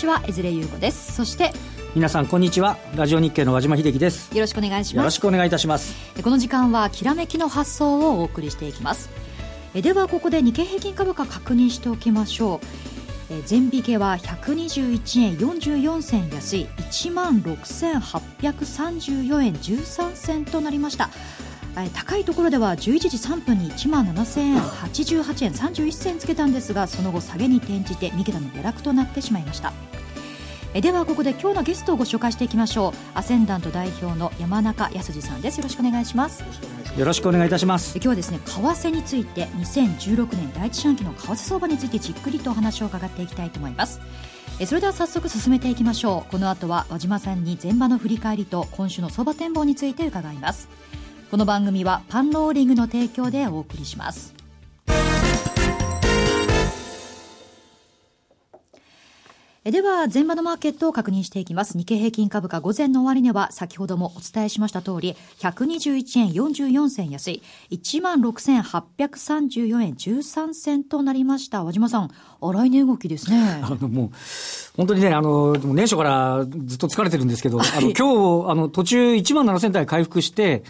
ちは江連優子です。そして皆さんこんにちは、ラジオ日経の和島秀樹です。よろしくお願いします。よろしくお願いいたします。この時間はきらめきの発想をお送りしていきます。ではここで日経平均株価確認しておきましょう。前引けは121円44銭安い 16,834 円13銭となりました。高いところでは11時3分に 17,088 円31銭つけたんですが、その後下げに転じて右肩の下落となってしまいました。ではここで今日のゲストをご紹介していきましょう。アセンダント代表の山中康二さんです。よろしくお願いします。よろしくお願いいたします。今日はですね、為替について2016年第一四半期の為替相場についてじっくりとお話を伺っていきたいと思います。それでは早速進めていきましょう。この後は和島さんに前場の振り返りと今週の相場展望について伺います。この番組はパンローリングの提供でお送りします。では前場のマーケットを確認していきます。日経平均株価午前の終値は先ほどもお伝えしました通り121円44銭安い 16,834 円13銭となりました。和島さん、荒い値動きですね。もう本当にね、年初からずっと疲れてるんですけど、今日途中 17,000 円台回復して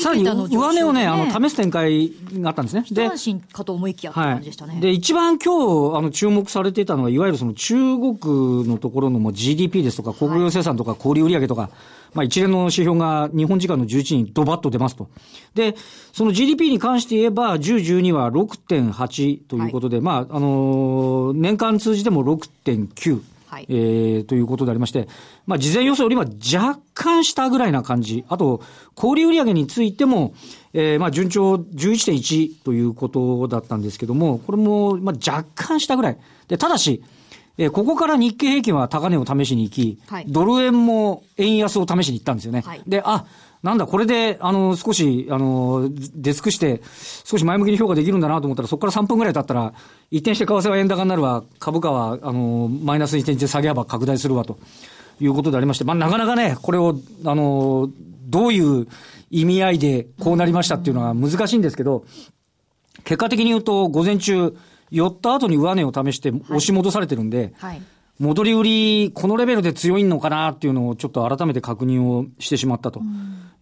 さらに上値をね、試す展開があったんですね。一安心かと思いきやって感じでしたね。はい、で、一番今日、注目されていたのは、いわゆるその中国のところのも GDP ですとか、工業生産とか、小売売上とか、まあ一連の指標が日本時間の11時にドバッと出ますと。で、その GDP に関して言えば、10、12は 6.8 ということで、はい、まあ、年間通じても 6.9。はい、ということでありまして、まあ、事前予想よりは若干下ぐらいな感じ。あと、小売売上についても、まあ、順調 11.1 ということだったんですけども、これも、まあ、若干下ぐらい。で、ただし、ここから日経平均は高値を試しに行き、はい、ドル円も円安を試しに行ったんですよね。はい、で、あ、なんだ、これで、少し、出尽くして、少し前向きに評価できるんだなと思ったら、そこから3分ぐらい経ったら、一転して為替は円高になるわ、株価は、マイナスに転じて下げ幅拡大するわ、ということでありまして、まあ、なかなかね、これを、どういう意味合いでこうなりましたっていうのは難しいんですけど、結果的に言うと、午前中、寄った後に上値を試して押し戻されてるんで、はいはい、戻り売り、このレベルで強いのかなっていうのをちょっと改めて確認をしてしまったと。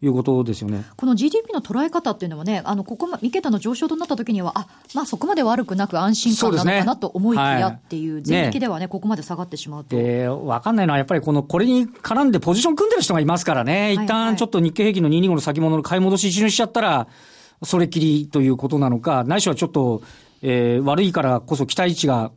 いうことですよね。この GDP の捉え方っていうのはね、ここまで2桁の上昇となった時には、あ、まあそこまで悪くなく安心感なのかなと思いきやっていう、前期ではね、ここまで下がってしまうと。わかんないのはやっぱりこれに絡んでポジション組んでる人がいますからね、はいはい、一旦ちょっと日経平均の225の先物の買い戻し一巡しちゃったら、それきりということなのか、ないしはちょっと、悪いからこそ期待値が、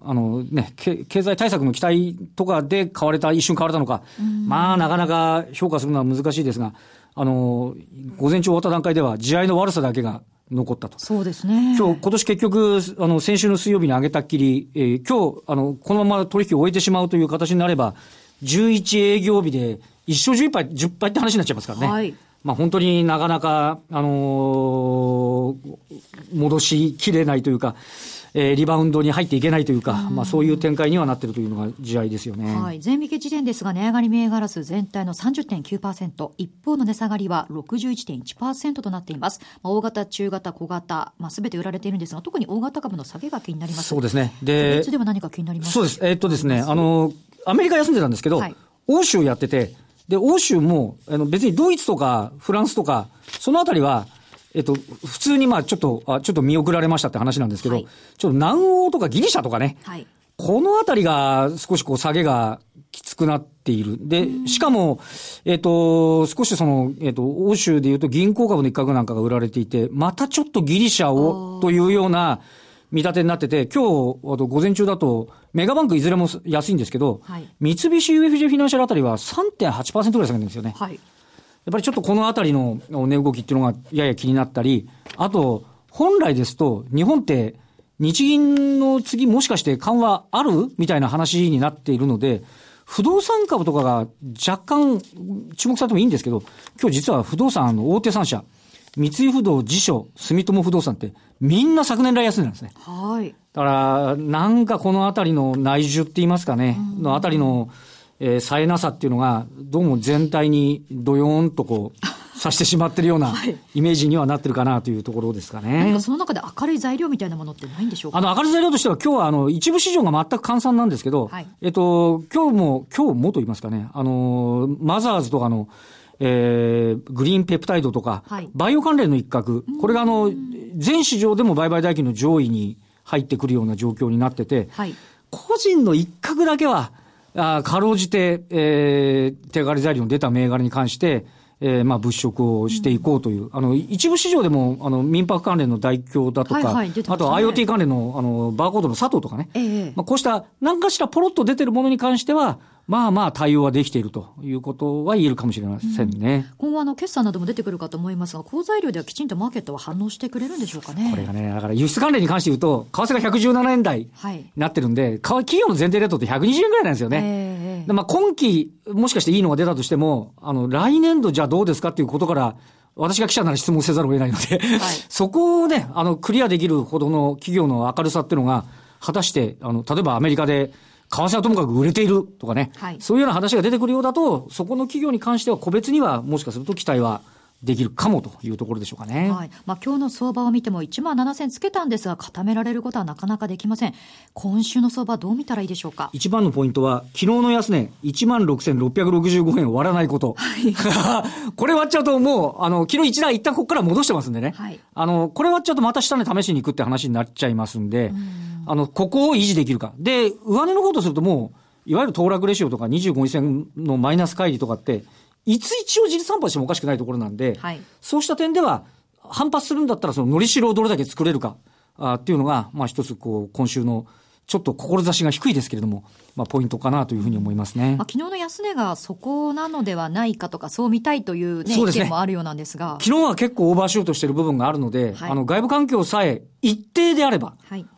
経済対策の期待とかで買われた、一瞬買われたのか、まあなかなか評価するのは難しいですが、午前中終わった段階では地合いの悪さだけが残ったと。そうですね。今年結局、先週の水曜日に上げたっきり、今日、このまま取引を終えてしまうという形になれば、11営業日で一生10敗って話になっちゃいますからね。はい。まあ本当になかなか、戻しきれないというか、リバウンドに入っていけないというか、まあ、そういう展開にはなっているというのが地合いですよね。はい、前引け時点ですが、値上がり銘柄数全体の 30.9%、 一方の値下がりは 61.1% となっています。まあ、大型、中型、小型、まあ、全て売られているんですが、特に大型株の下げが気になります。そうですね。で、別では何か気になりますか？そうです。ですね、アメリカ休んでたんですけど、はい、欧州やってて、で、欧州も、別にドイツとかフランスとか、そのあたりは、普通にまあちょっと見送られましたって話なんですけど、はい、ちょっと南欧とかギリシャとかね、はい、このあたりが少し下げがきつくなっている。で、しかも、少し欧州でいうと銀行株の一角なんかが売られていて、またちょっとギリシャをというような見立てになってて、今日、午前中だと、メガバンクいずれも安いんですけど、はい、三菱 UFJ フィナンシャルあたりは 3.8% ぐらい下げてるんですよね。はい、やっぱりちょっとこのあたりの値動きっていうのがやや気になったり、あと、本来ですと、日本って日銀の次もしかして緩和ある？みたいな話になっているので、不動産株とかが若干注目されてもいいんですけど、今日実は不動産の大手3社、三井不動、自所、住友不動産って、みんな昨年来安値なんですね。はい。だから、なんかこのあたりの内需って言いますかね、のあたりの、冴えなさっていうのが、どうも全体にどよーんとさしてしまってるようなイメージにはなってるかなというところですかね。何かその中で明るい材料みたいなものってないんでしょうか。明るい材料としては今日は一部市場が全く閑散なんですけど、はい、今日もと言いますかね、マザーズとかのグリーンペプタイドとか、はい、バイオ関連の一角、これが全市場でも売買代金の上位に入ってくるような状況になってて、はい、個人の一角だけはかろうじて、手掛かり材料の出た銘柄に関して、物色をしていこうという、一部市場でも民泊関連の代表だとか、はいはい、ね、あと IoT 関連のバーコードの佐藤とかね、こうした何かしらポロッと出てるものに関してはまあまあ対応はできているということは言えるかもしれませんね。今後決算なども出てくるかと思いますが、好材料ではきちんとマーケットは反応してくれるんでしょうかね。これがね、だから輸出関連に関して言うと為替が117円台になってるんで、はい、企業の前提レートって120円ぐらいなんですよね、で、今期もしかしていいのが出たとしても来年度じゃあどうですかっていうことから私が記者なら質問せざるを得ないので、はい、そこをねクリアできるほどの企業の明るさっていうのが果たして例えばアメリカで為替はともかく売れているとかね、はい、そういうような話が出てくるようだと、そこの企業に関しては個別にはもしかすると期待はできるかもというところでしょうかね、はい。今日の相場を見ても1万7000円つけたんですが、固められることはなかなかできません。今週の相場どう見たらいいでしょうか。一番のポイントは昨日の安値 16,665 円を割らないこと、はい、これ割っちゃうともう昨日一旦ここから戻してますんでね、はい、これ割っちゃうとまた下値試しに行くって話になっちゃいますんで、ここを維持できるか。で、上値の方とするともう、いわゆる騰落レシオとか25日線のマイナス乖離とかって、いつ一応自立反発してもおかしくないところなんで、はい、そうした点では、反発するんだったら、のりしろをどれだけ作れるか、っていうのが、一つ、今週の、ちょっと志が低いですけれども、ポイントかなというふうに思いますね。昨日の安値がそこなのではないかとか、そう見たいという、ね、意見もあるようなんですが。昨日は結構オーバーシュートしている部分があるので、はい、外部環境さえ一定であれば、はい、昨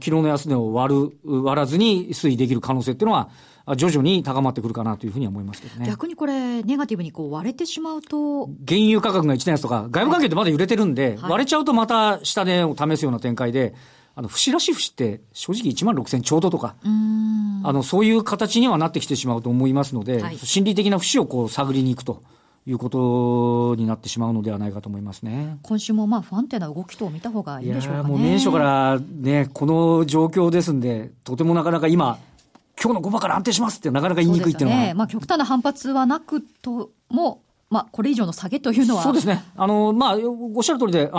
日の安値を割らずに推移できる可能性っていうのは、徐々に高まってくるかなというふうに思いますけどね。逆にこれネガティブに割れてしまうと、原油価格が1年安とか外部環境ってまだ揺れてるんで、はい、割れちゃうとまた下値を試すような展開で、節らし節って正直1万6000ちょうどとか、そういう形にはなってきてしまうと思いますので、はい、心理的な節を探りに行くということになってしまうのではないかと思いますね。今週も不安定な動きと見た方がいいでしょうかね。もう年初からね、この状況ですんで、とてもなかなか今日の5番から安定しますってなかなか言いにくいっていうのは、そうですね。極端な反発はなくとも、これ以上の下げというのは、そうですね。おっしゃる通りで、ず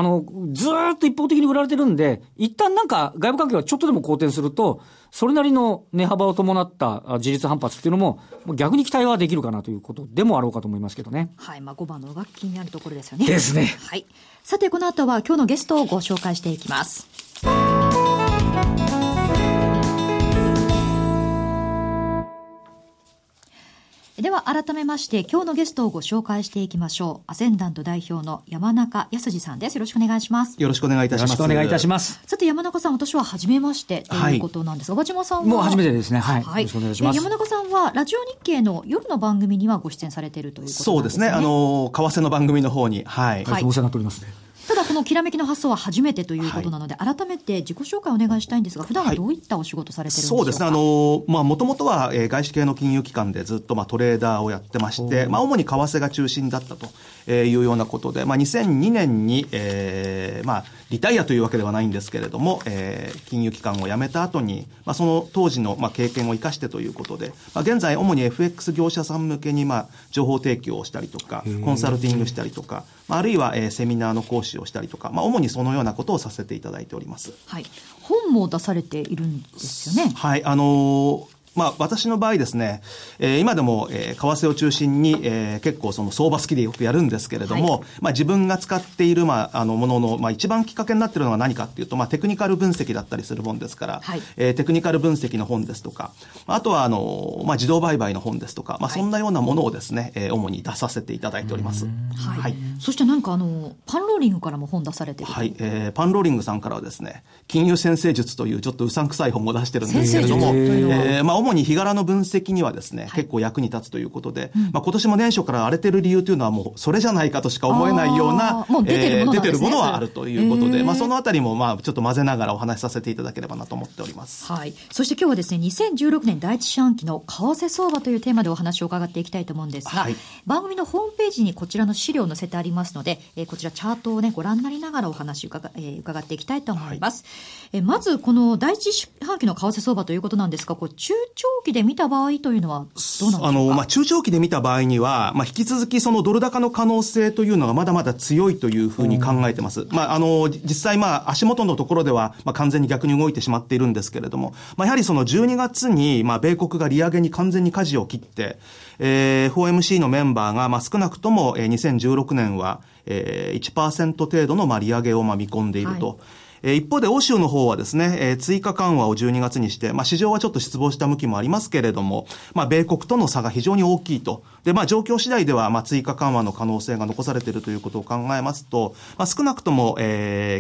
ーっと一方的に売られてるんで、一旦外部環境がちょっとでも好転すると、それなりの値幅を伴った自立反発っていうのも、逆に期待はできるかなということでもあろうかと思いますけどね。はい。5番の動きになるところですよね。ですね。はい。さて、この後は今日のゲストをご紹介していきます。では改めまして今日のゲストをご紹介していきましょう。アセンダント代表の山中康二さんです。よろしくお願いします。よろしくお願いいたします。よろしくお願いいたします。さて、山中さん、私は初めましてということなんですが、小島さんはもう初めてですね。はい、はい、よろしくお願いします。山中さんはラジオ日経の夜の番組にはご出演されているということなんですね。そうですね、為替の番組の方に、はい、はい、お世話になっておりますね。ただ、このきらめきの発想は初めてということなので、はい、改めて自己紹介をお願いしたいんですが、普段はどういったお仕事されてるんでしょうか。はい、そうですね、もともとは外資系の金融機関でずっとトレーダーをやってまして、主に為替が中心だったというようなことで、2002年に、リタイアというわけではないんですけれども、金融機関を辞めた後に、その当時の経験を生かしてということで、現在主に FX 業者さん向けに情報提供をしたりとか、コンサルティングしたりとか、あるいはセミナーの講師をしたりとか、主にそのようなことをさせていただいております。はい、本も出されているんですよね。はい、私の場合ですね、今でも、為替を中心に、結構相場好きでよくやるんですけれども、はい、自分が使っている、ものの、一番きっかけになっているのは何かっていうと、テクニカル分析だったりする本ですから、はい、テクニカル分析の本ですとか、あとは、自動売買の本ですとか、そんなようなものをですね、主に出させていただいております。はい。はい、そしてパンローリングからも本出されている。はい、パンローリングさんからはですね、金融先生術というちょっとうさんくさい本を出してるんですけれども、主に日柄の分析にはですね、はい、結構役に立つということで、うん、今年も年初から荒れてる理由というのはもうそれじゃないかとしか思えないような、もう出てるものなんですね、出てるものはあるということで、そのあたりもちょっと混ぜながらお話しさせていただければなと思っております。はい。そして今日はですね、2016年第一四半期の為替相場というテーマでお話を伺っていきたいと思うんですが、はい、番組のホームページにこちらの資料を載せてありますので、こちらチャートをね、ご覧になりながらお話を伺っていきたいと思います。はい、まずこの第一四半期の為替相場ということなんですが、こう中長期で見た場合というのはどうなんでしょうか。中長期で見た場合には、引き続きそのドル高の可能性というのがまだまだ強いというふうに考えてます。実際足元のところでは完全に逆に動いてしまっているんですけれども、やはりその12月に米国が利上げに完全に舵を切って、FOMC のメンバーが少なくとも2016年は 1% 程度の利上げを見込んでいると。はい、一方で欧州の方はですね、追加緩和を12月にして、市場はちょっと失望した向きもありますけれども、米国との差が非常に大きいと。で、状況次第では、追加緩和の可能性が残されているということを考えますと、少なくとも、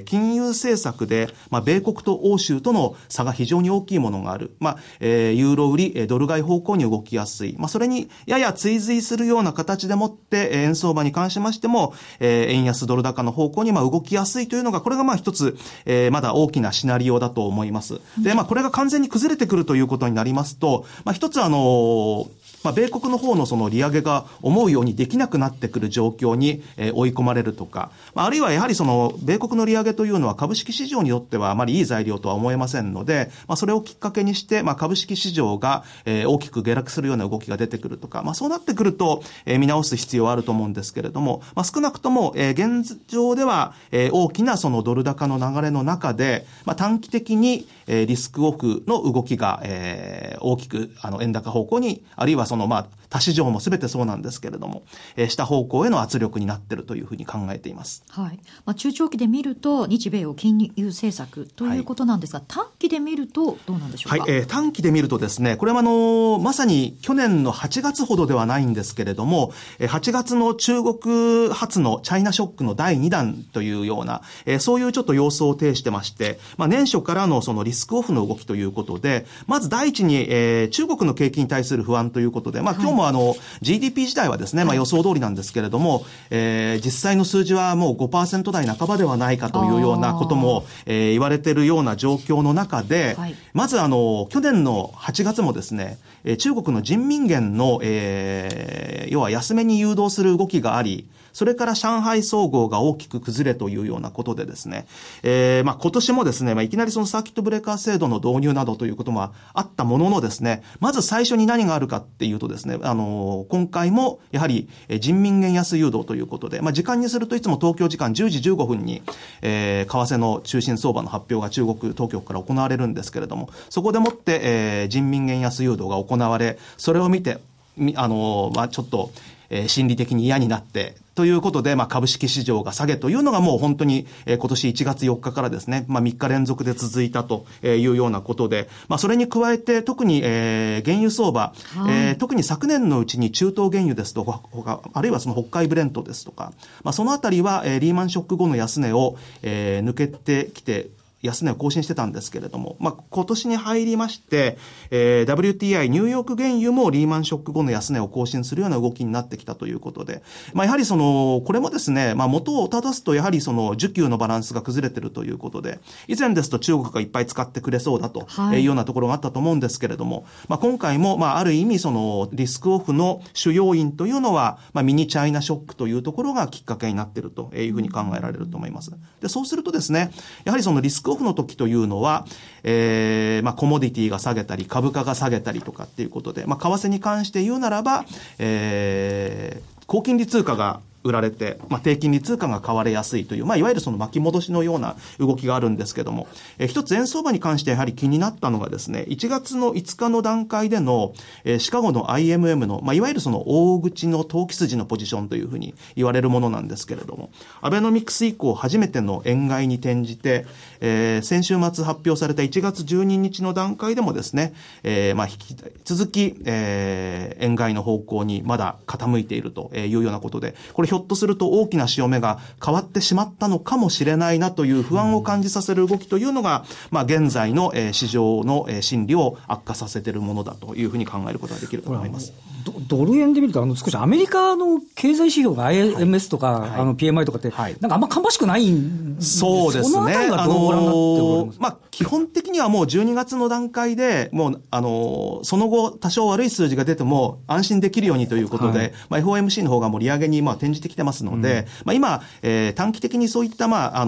金融政策で、米国と欧州との差が非常に大きいものがある。ユーロ売り、ドル買い方向に動きやすい。それに、やや追随するような形でもって、円相場に関しましても、円安ドル高の方向に、動きやすいというのが、これが一つ、まだ大きなシナリオだと思います。で、これが完全に崩れてくるということになりますと、一つ米国の方のその利上げが思うようにできなくなってくる状況に追い込まれるとか、あるいはやはりその米国の利上げというのは株式市場にとってはあまりいい材料とは思えませんので、それをきっかけにして株式市場が大きく下落するような動きが出てくるとか、そうなってくると見直す必要はあると思うんですけれども、少なくとも現状では大きなそのドル高の流れの中で、短期的にリスクオフの動きが大きく円高方向に、あるいはその他市場も全てそうなんですけれども、した方向への圧力になっているというふうに考えています。はい。中長期で見ると日米を金融政策ということなんですが、はい、短期で見るとどうなんでしょうか。はい。短期で見るとですね、これはまさに去年の8月ほどではないんですけれども、8月の中国発のチャイナショックの第2弾というような、そういうちょっと様相を呈してまして、年初からのそのリスクオフの動きということで、まず第一に、中国の景気に対する不安ということで、今日もGDP 自体はですね、予想通りなんですけれども、実際の数字はもう 5% 台半ばではないかというようなことも、言われているような状況の中で、はい、まず去年の8月もですね、中国の人民元の、要は安めに誘導する動きがあり、それから上海総合が大きく崩れというようなことでですね、今年もですね、いきなりそのサーキットブレーカー制度の導入などということもあったもののですね、まず最初に何があるかっていうとですね、今回もやはり人民元安誘導ということで、時間にするといつも東京時間10時15分に、為替の中心相場の発表が中国当局から行われるんですけれども、そこでもって、人民元安誘導が行われ、それを見て、ちょっと、心理的に嫌になって、ということで、株式市場が下げというのがもう本当に、今年1月4日からですね、3日連続で続いたというようなことで、それに加えて特に、原油相場、特に昨年のうちに中東原油ですとか、あるいはその北海ブレントですとか、そのあたりは、リーマンショック後の安値を、抜けてきて、安値を更新してたんですけれども、今年に入りまして、WTI ニューヨーク原油もリーマンショック後の安値を更新するような動きになってきたということで、やはりそのこれもですね、元を正すとやはりその需給のバランスが崩れているということで、以前ですと中国がいっぱい使ってくれそうだというようなところがあったと思うんですけれども、今回もある意味そのリスクオフの主要因というのはミニチャイナショックというところがきっかけになっているというふうに考えられると思います。で、そうするとですね、やはりそのリスクオフの時というのは、コモディティが下げたり株価が下げたりとかっていうことで、為替に関して言うならば、高金利通貨が売られて、低金利通貨が買われやすいという、いわゆるその巻き戻しのような動きがあるんですけども、一つ円相場に関してやはり気になったのがですね、1月の5日の段階での、シカゴの IMM の、いわゆるその大口の投機筋のポジションというふうに言われるものなんですけれども、アベノミクス以降初めての円買いに転じて、先週末発表された1月12日の段階でもですね、引き続き、円買いの方向にまだ傾いているというようなことで、これひょっとすると大きな潮目が変わってしまったのかもしれないなという不安を感じさせる動きというのが、現在の市場の心理を悪化させているものだというふうに考えることができると思います。ドル円で見ると少しアメリカの経済指標が IMS とか、PMI とかって、なんかあんま芳しくないんです。そうですね。そのあたりはどうご覧になっておりますか？基本的にはもう12月の段階でもうその後多少悪い数字が出ても安心できるようにということで、FOMC の方がもう利上げに転じてきてますので、今、短期的にそういった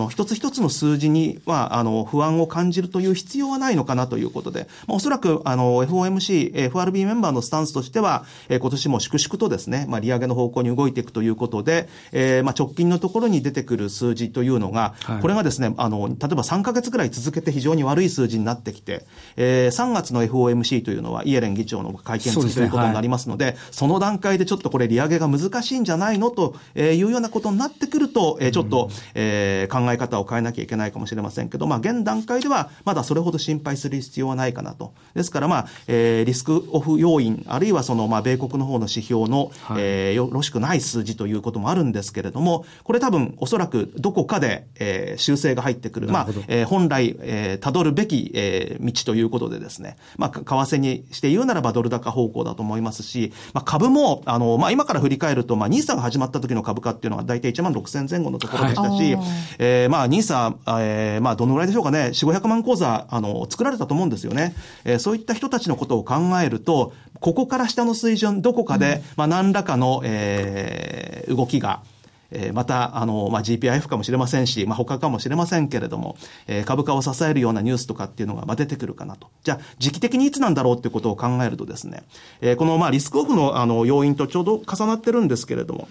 一つ一つの数字には不安を感じるという必要はないのかなということで、おそらくFOMC、FRB メンバーのスタンスとしては今年も粛々とですね、利上げの方向に動いていくということで、直近のところに出てくる数字というのが、これがですね、例えば3ヶ月ぐらい続けて非常に悪い数字になってきて、3月の FOMC というのはイエレン議長の会見付きということになりますので、その段階でちょっとこれ利上げが難しいんじゃないのというようなことになってくると、ちょっと、考え方を変えなきゃいけないかもしれませんけど、現段階ではまだそれほど心配する必要はないかなと。ですからリスクオフ要因、あるいは米国の方の指標の、よろしくない数字ということもあるんですけれども、これ多分おそらくどこかで、修正が入ってくる、本来、辿るべき、道ということでですね、為替にして言うならばドル高方向だと思いますし、株も今から振り返ると、NISA が始まった時の株価っていうのが大体16,000前後のところでしたし、NISA、どのぐらいでしょうかね、4,500 万口座作られたと思うんですよね。そういった人たちのことを考えると、ここから下の水準どこかで、何らかの、動きがまたGPIF かもしれませんし、他かもしれませんけれども、株価を支えるようなニュースとかっていうのが出てくるかなと。じゃあ時期的にいつなんだろうっていうことを考えるとですね、このリスクオフの要因とちょうど重なってるんですけれども、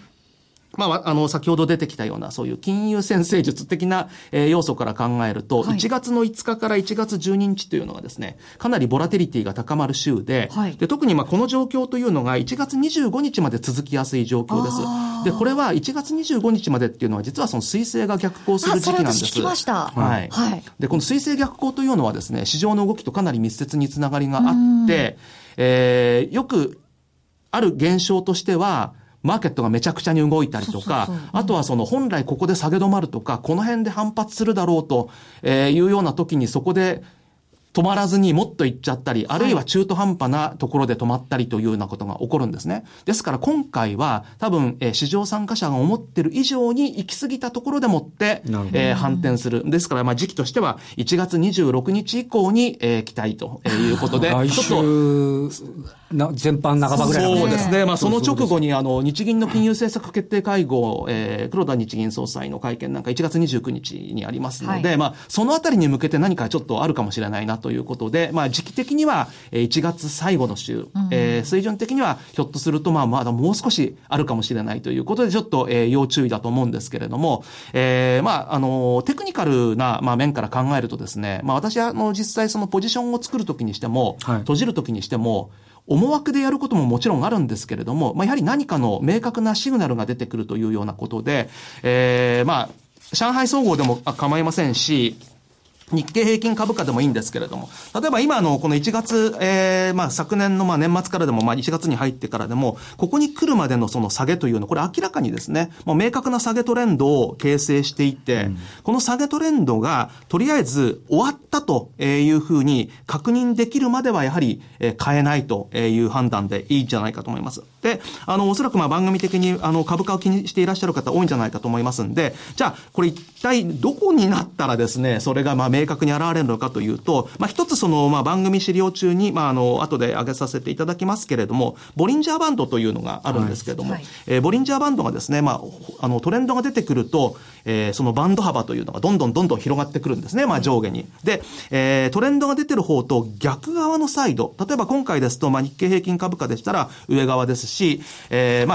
先ほど出てきたようなそういう金融先制術的な要素から考えると、1月の5日から1月12日というのがですね、かなりボラテリティが高まる週で、特にこの状況というのが1月25日まで続きやすい状況です。でこれは1月25日までっていうのは、実はその彗星が逆行する時期なんです。それ私聞きました。でこの彗星逆行というのはですね、市場の動きとかなり密接につながりがあって、よくある現象としては、マーケットがめちゃくちゃに動いたりとか、あとは本来ここで下げ止まるとか、この辺で反発するだろうというような時に、そこで止まらずにもっと行っちゃったり、あるいは中途半端なところで止まったりというようなことが起こるんですね。ですから今回は多分、市場参加者が思ってる以上に行き過ぎたところでもって、反転する。ですから時期としては1月26日以降に、期待ということで、来週ちょっと全般半ばぐらい、そうですね。その直後に日銀の金融政策決定会合、黒田日銀総裁の会見なんか1月29日にありますので、そのあたりに向けて何かちょっとあるかもしれないなということで、時期的には1月最後の週、水準的にはひょっとするとまだもう少しあるかもしれないということで、ちょっと要注意だと思うんですけれども、テクニカルな面から考えるとですね、私は実際ポジションを作るときにしても、閉じるときにしても、思惑でやることももちろんあるんですけれども、やはり何かの明確なシグナルが出てくるというようなことで、上海総合でも構いませんし、日経平均株価でもいいんですけれども、例えば今この1月、昨年の年末からでも、1月に入ってからでも、ここに来るまでのその下げというの、これ明らかにですね、もう明確な下げトレンドを形成していて、この下げトレンドがとりあえず終わったというふうに確認できるまでは、やはり買えないという判断でいいんじゃないかと思います。で、おそらく番組的に株価を気にしていらっしゃる方多いんじゃないかと思いますんで、じゃあこれ一体どこになったらですね、それが明確に現れるのかというと、一つ番組資料中に、後で挙げさせていただきますけれども、ボリンジャーバンドというのがあるんですけれども、ボリンジャーバンドがですね、トレンドが出てくると、そのバンド幅というのがどんどん広がってくるんですね、上下に。で、トレンドが出てる方と逆側のサイド、例えば今回ですと、日経平均株価でしたら上側ですし、上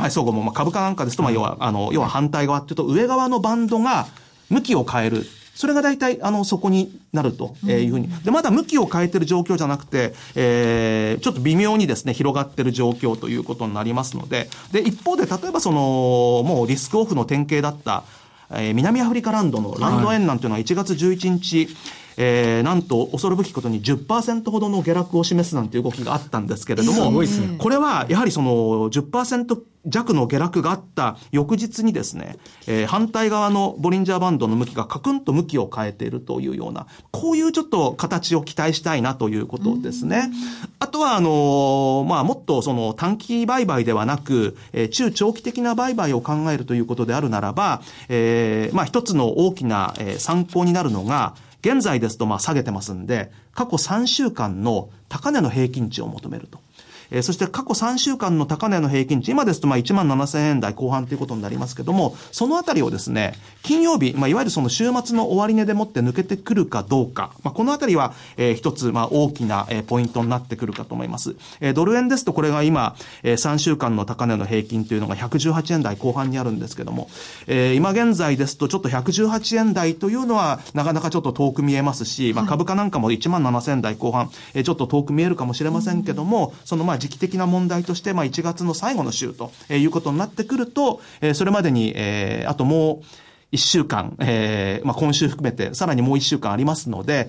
海総合も株価なんかですと、要は反対側っていうと、上側のバンドが向きを変える。それが大体そこになるというふうに。でまだ向きを変えてる状況じゃなくて、ちょっと微妙にですね広がってる状況ということになりますので、で一方で例えばもうリスクオフの典型だった、南アフリカランドのランド円なんていうのは1月11日、なんと恐るべきことに 10% ほどの下落を示すなんていう動きがあったんですけれども、これはやはりその 10% 弱の下落があった翌日にですね、反対側のボリンジャーバンドの向きがカクンと向きを変えているというような、こういうちょっと形を期待したいなということですね。あとはもっとその短期売買ではなく、中長期的な売買を考えるということであるならば、一つの大きな参考になるのが、現在ですと下げてますんで、過去3週間の高値の平均値を求めると。そして過去3週間の高値の平均値、今ですと17,000円台後半ということになりますけども、そのあたりをですね、金曜日、いわゆるその週末の終値でもって抜けてくるかどうか、このあたりは一つ大きなポイントになってくるかと思います。ドル円ですとこれが今、3週間の高値の平均というのが118円台後半にあるんですけども、今現在ですとちょっと118円台というのはなかなかちょっと遠く見えますし、株価なんかも17,000円台後半、ちょっと遠く見えるかもしれませんけども、その時期的な問題として、1月の最後の週ということになってくると、それまでに、あともう1週間、今週含めてさらにもう1週間ありますので、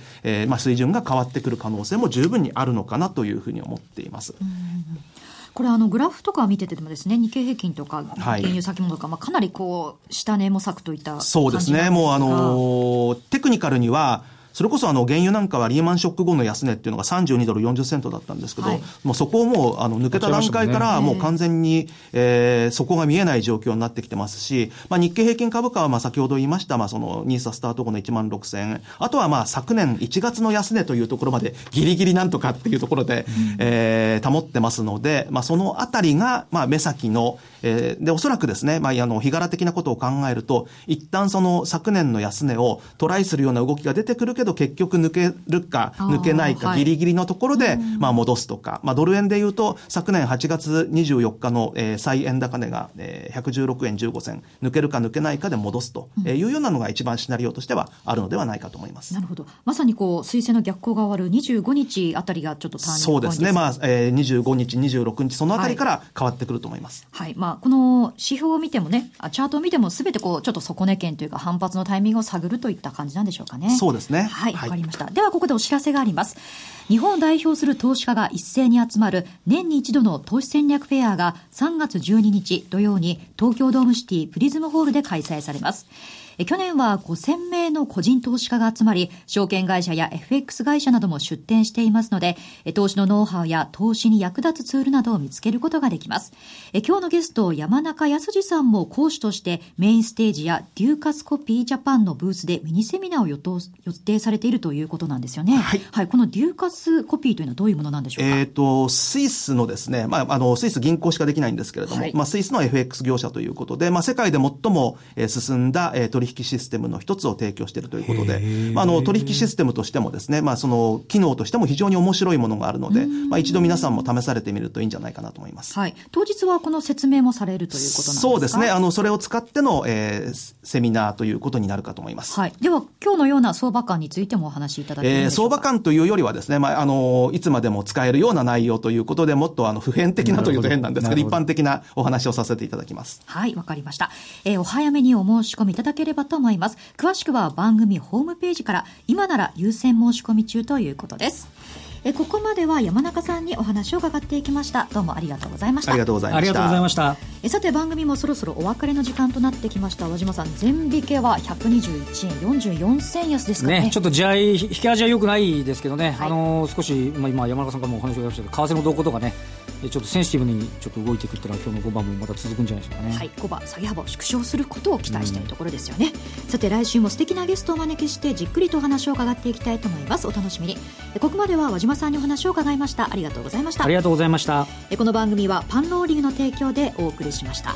水準が変わってくる可能性も十分にあるのかなというふうに思っています。これグラフとか見ててもですね、日経平均とか原油先物とか、かなり下値模索といった感じなんですが。そうですね。もうテクニカルにはそれこそ原油なんかはリーマンショック後の安値っていうのが$32.40だったんですけど、もうそこをもう抜けた段階からもう完全に、そこが見えない状況になってきてますし、日経平均株価は先ほど言いました、そのNISAスタート後の16,000円、あとは昨年1月の安値というところまでギリギリなんとかっていうところで、保ってますので、そのあたりが目先の、でおそらくですね、日柄的なことを考えると一旦その昨年の安値をトライするような動きが出てくるけど、結局抜けるか抜けないかギリギリのところで戻すとか、ドル円でいうと昨年8月24日の再円高値が116円15銭、抜けるか抜けないかで戻すというようなのが一番シナリオとしてはあるのではないかと思います。なるほど。まさに水星の逆行が終わる25日あたりがちょっとターニングポイントです。そうですね。25日26日そのあたりから変わってくると思います。はい。この指標を見てもね、チャートを見てもすべてちょっと底値圏というか反発のタイミングを探るといった感じなんでしょうかね。そうですね。はい、わかりました。ではここでお知らせがあります。日本を代表する投資家が一斉に集まる年に一度の投資戦略フェアが3月12日土曜に東京ドームシティプリズムホールで開催されます。去年は5000名の個人投資家が集まり、証券会社や FX 会社なども出展していますので、投資のノウハウや投資に役立つツールなどを見つけることができます。今日のゲスト山中康さんも講師としてメインステージやデューカスコピージャパンのブースでミニセミナーを予定されているということなんですよね。はい、はい、このデューカスコピーというのはどういうものなんでしょうか。スイスのですね、スイス銀行しかできないんですけれども、スイスの FX 業者ということで、世界で最も進んだ取引システムの一つを提供しているということで、取引システムとしてもですね、その機能としても非常に面白いものがあるので、一度皆さんも試されてみるといいんじゃないかなと思います。はい、当日はこの説明もされるということなんですか。そうですね。それを使っての、セミナーということになるかと思います。はい、では今日のような相場感についてもお話しいただけるでしょうか。相場感というよりはですね、いつまでも使えるような内容ということで、もっと普遍的なというと変なんですけど、一般的なお話をさせていただきます。はい、わかりました。お早めにお申し込みいただければと思います。詳しくは番組ホームページから今なら優先申し込み中ということです。ここまでは山中さんにお話を伺っていきました。どうもありがとうございました。ありがとうございました。さて番組もそろそろお別れの時間となってきました。和島さん、全引けは121円44銭安ですか ね。ちょっと引き味は良くないですけどね、はい、少し、今山中さんからもお話を伺いましたけど、為替の動向とかね、ちょっとセンシティブにちょっと動いていくっていうのは今日の5番もまた続くんじゃないでしょうかね。はい、5番下げ幅を縮小することを期待したいところですよね。さて来週も素敵なゲストをお招きしてじっくりとお話を伺っていきたいと思います。お楽しみに。ここまでは和島さんにお話を伺いました。ありがとうございました。ありがとうございました。この番組はパンローリングの提供でお送りしました。